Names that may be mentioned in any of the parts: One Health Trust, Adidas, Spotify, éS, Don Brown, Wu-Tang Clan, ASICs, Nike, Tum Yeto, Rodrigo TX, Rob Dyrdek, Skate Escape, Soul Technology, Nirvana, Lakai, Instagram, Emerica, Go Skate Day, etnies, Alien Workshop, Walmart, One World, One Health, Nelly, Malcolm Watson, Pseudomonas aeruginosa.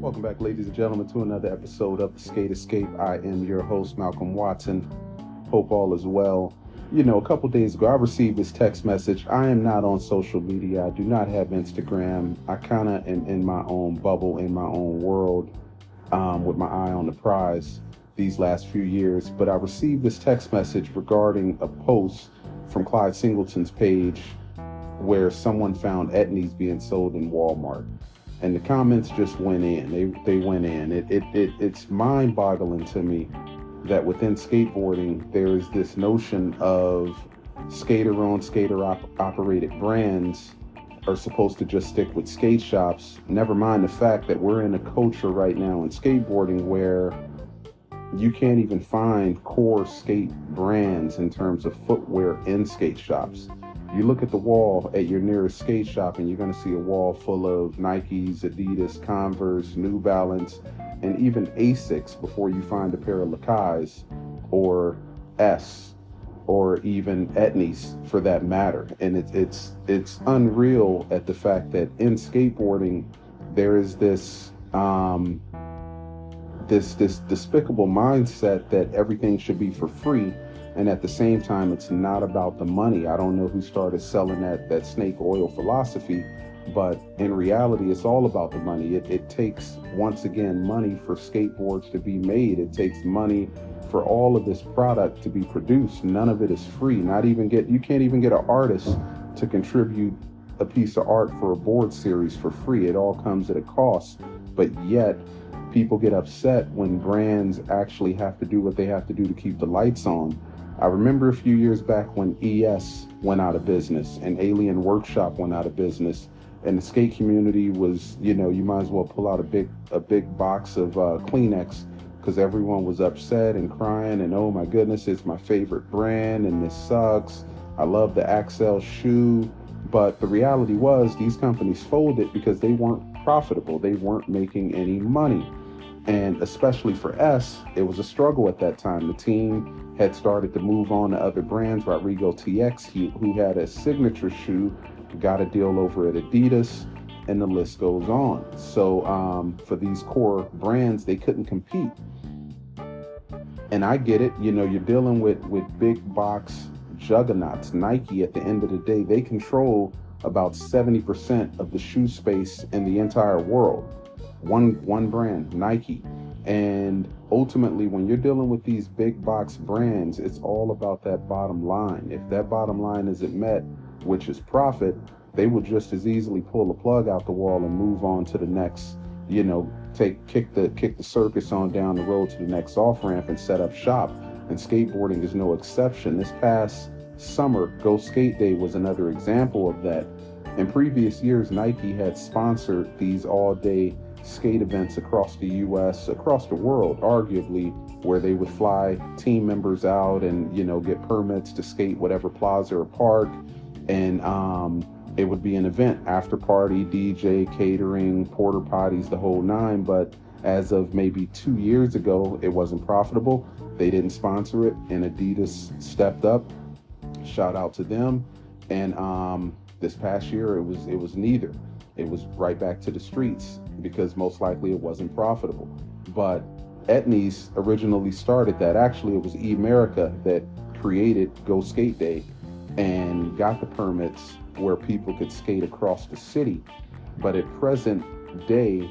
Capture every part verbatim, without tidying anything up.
Welcome back, ladies and gentlemen, to another episode of the Skate Escape. I am your host, Malcolm Watson. Hope all is well. You know, a couple days ago, I received this text message. I am not on social media. I do not have Instagram. I kind of am in my own bubble, in my own world, um, with my eye on the prize these last few years. But I received this text message regarding a post from Clive Singleton's page where someone found etnies being sold in Walmart. And the comments just went in. They they went in. It it, it it's mind-boggling to me that within skateboarding there is this notion of skater-owned, skater-operated brands are supposed to just stick with skate shops. Never mind the fact that we're in a culture right now in skateboarding where you can't even find core skate brands in terms of footwear in skate shops. You look at the wall at your nearest skate shop and you're going to see a wall full of Nikes, Adidas, Converse, New Balance, and even ASICs before you find a pair of Lakais or éS or even etnies for that matter. And it, it's it's unreal at the fact that in skateboarding there is this um, this this despicable mindset that everything should be for free. And at the same time, it's not about the money. I don't know who started selling that, that snake oil philosophy, but in reality, it's all about the money. It, it takes, once again, money for skateboards to be made. It takes money for all of this product to be produced. None of it is free. Not even get, you can't even get an artist to contribute a piece of art for a board series for free. It all comes at a cost, but yet people get upset when brands actually have to do what they have to do to keep the lights on. I remember a few years back when éS went out of business and Alien Workshop went out of business, and the skate community was, you know, you might as well pull out a big a big box of uh, Kleenex because everyone was upset and crying and, oh my goodness, it's my favorite brand and this sucks. I love the Axel shoe. But the reality was these companies folded because they weren't profitable. They weren't making any money. And especially for éS, it was a struggle at that time. The team had started to move on to other brands. Rodrigo T X, he, who had a signature shoe, got a deal over at Adidas, and the list goes on. So um, for these core brands, they couldn't compete. And I get it. You know, you're dealing with, with big box juggernauts. Nike, at the end of the day, they control about seventy percent of the shoe space in the entire world. One one brand, Nike. And ultimately, when you're dealing with these big box brands, it's all about that bottom line. If that bottom line isn't met, which is profit, they will just as easily pull the plug out the wall and move on to the next, you know, take kick the kick the circus on down the road to the next off-ramp and set up shop. And skateboarding is no exception. This past summer, Go Skate Day was another example of that. In previous years, Nike had sponsored these all-day skate events across the U S, across the world, arguably, where they would fly team members out and, you know, get permits to skate whatever plaza or park. And um, it would be an event, after party, D J, catering, porta potties, the whole nine. But as of maybe two years ago, it wasn't profitable. They didn't sponsor it. And Adidas stepped up. Shout out to them. And um, this past year, it was it was neither. It was right back to the streets because most likely it wasn't profitable. But etnies originally started that. Actually, it was Emerica that created Go Skate Day and got the permits where people could skate across the city. But at present day,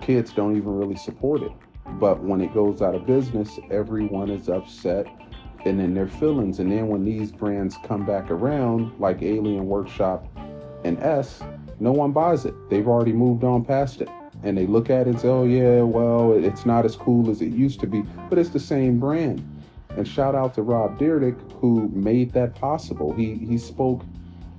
kids don't even really support it. But when it goes out of business, everyone is upset and in their feelings. And then when these brands come back around, like Alien Workshop and éS, no one buys it. They've already moved on past it. And they look at it and say, oh yeah, well, it's not as cool as it used to be, but it's the same brand. And shout out to Rob Dyrdek, who made that possible. He he spoke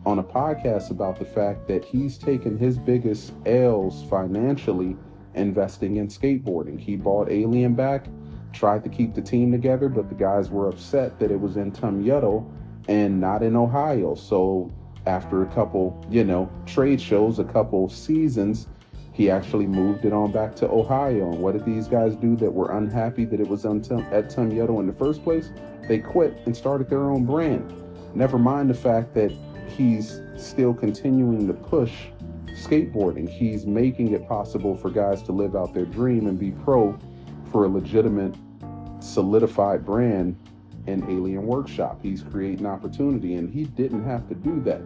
on a podcast about the fact that he's taken his biggest L's financially investing in skateboarding. He bought Alien back, tried to keep the team together, but the guys were upset that it was in Tum Yeto and not in Ohio. So after a couple, you know, trade shows, a couple seasons, he actually moved it on back to Ohio. And what did these guys do that were unhappy that it was at Tum Yeto in the first place? They quit and started their own brand. Never mind the fact that he's still continuing to push skateboarding. He's making it possible for guys to live out their dream and be pro for a legitimate, solidified brand in Alien Workshop. He's creating opportunity, and he didn't have to do that.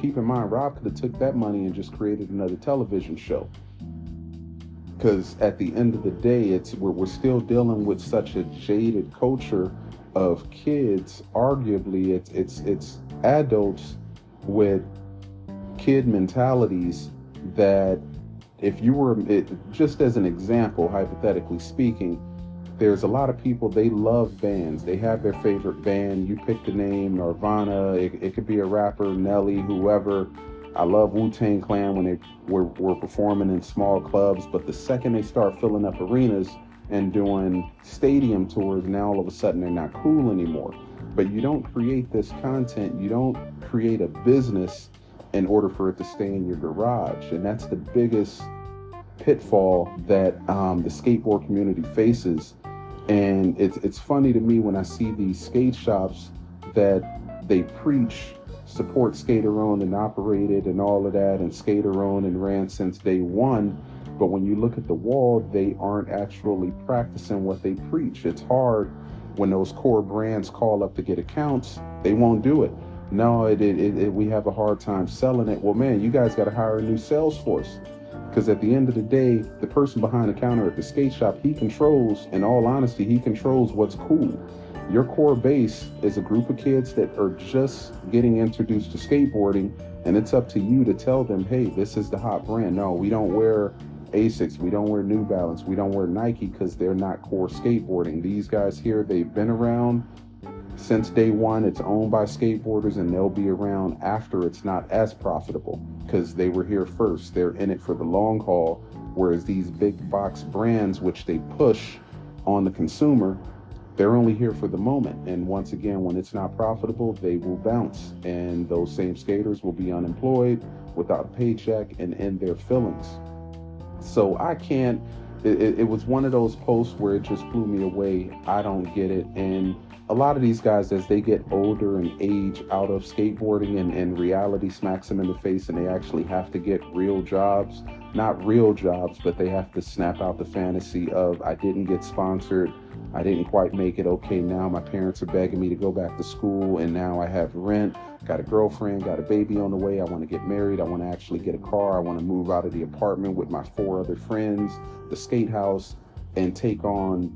Keep in mind, Rob could have took that money and just created another television show. Because at the end of the day, it's we're, we're still dealing with such a jaded culture of kids. Arguably, it's it's it's adults with kid mentalities that, if you were, it, just as an example, hypothetically speaking, there's a lot of people, they love bands. They have their favorite band. You pick the name, Nirvana. It, it could be a rapper, Nelly, whoever. I love Wu-Tang Clan when they were, were performing in small clubs. But the second they start filling up arenas and doing stadium tours, now all of a sudden they're not cool anymore. But you don't create this content. You don't create a business in order for it to stay in your garage. And that's the biggest pitfall that um, the skateboard community faces. And it's it's funny to me when I see these skate shops that they preach support skater-owned and operated and all of that, and skater-owned and ran since day one. But when you look at the wall, they aren't actually practicing what they preach. It's hard when those core brands call up to get accounts. They won't do it. No, it, it, it, we have a hard time selling it. Well, man, you guys got to hire a new sales force. Because at the end of the day, the person behind the counter at the skate shop, he controls, in all honesty, he controls what's cool. Your core base is a group of kids that are just getting introduced to skateboarding, and it's up to you to tell them, hey, this is the hot brand. No, we don't wear ASICs, we don't wear New Balance, we don't wear Nike, because they're not core skateboarding. These guys here, they've been around since day one. It's owned by skateboarders, and they'll be around after. It's not as profitable because they were here first. They're in it for the long haul, whereas these big box brands, which they push on the consumer, they're only here for the moment. And once again, when it's not profitable, they will bounce, and those same skaters will be unemployed, without a paycheck, and in their feelings. So I can't it, it was one of those posts where it just blew me away. I don't get it. And a lot of these guys, as they get older and age out of skateboarding, and, and reality smacks them in the face, and they actually have to get real jobs, not real jobs, but they have to snap out the fantasy of, I didn't get sponsored, I didn't quite make it. Okay, now my parents are begging me to go back to school, and now I have rent, got a girlfriend, got a baby on the way, I want to get married, I want to actually get a car, I want to move out of the apartment with my four other friends, the skate house, and take on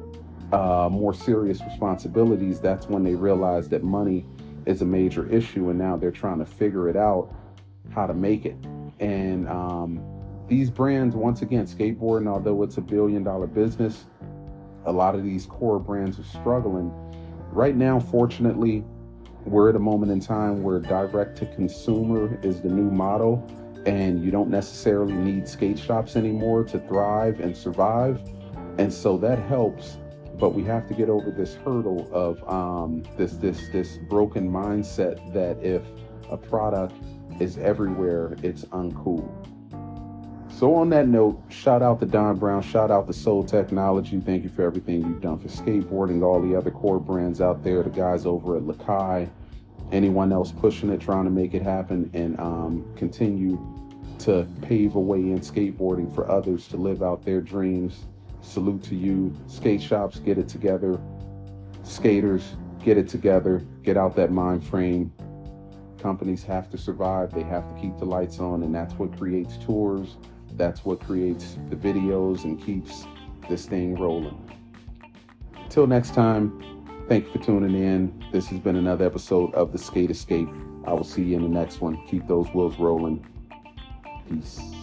uh more serious responsibilities. That's when they realize that money is a major issue, and now they're trying to figure it out how to make it. And um these brands, once again, skateboarding, although it's a billion dollar business, a lot of these core brands are struggling right now. Fortunately, we're at a moment in time where direct to consumer is the new model, and you don't necessarily need skate shops anymore to thrive and survive, and so that helps. But we have to get over this hurdle of um, this this this broken mindset that if a product is everywhere, it's uncool. So on that note, shout out to Don Brown, shout out to Soul Technology. Thank you for everything you've done for skateboarding, all the other core brands out there, the guys over at Lakai, anyone else pushing it, trying to make it happen, and um, continue to pave a way in skateboarding for others to live out their dreams. Salute to you. Skate shops, get it together. Skaters, get it together. Get out that mind frame. Companies have to survive. They have to keep the lights on, and that's what creates tours. That's what creates the videos and keeps this thing rolling. Till next time, thank you for tuning in. This has been another episode of the Skate Escape. I will see you in the next one. Keep those wheels rolling. Peace.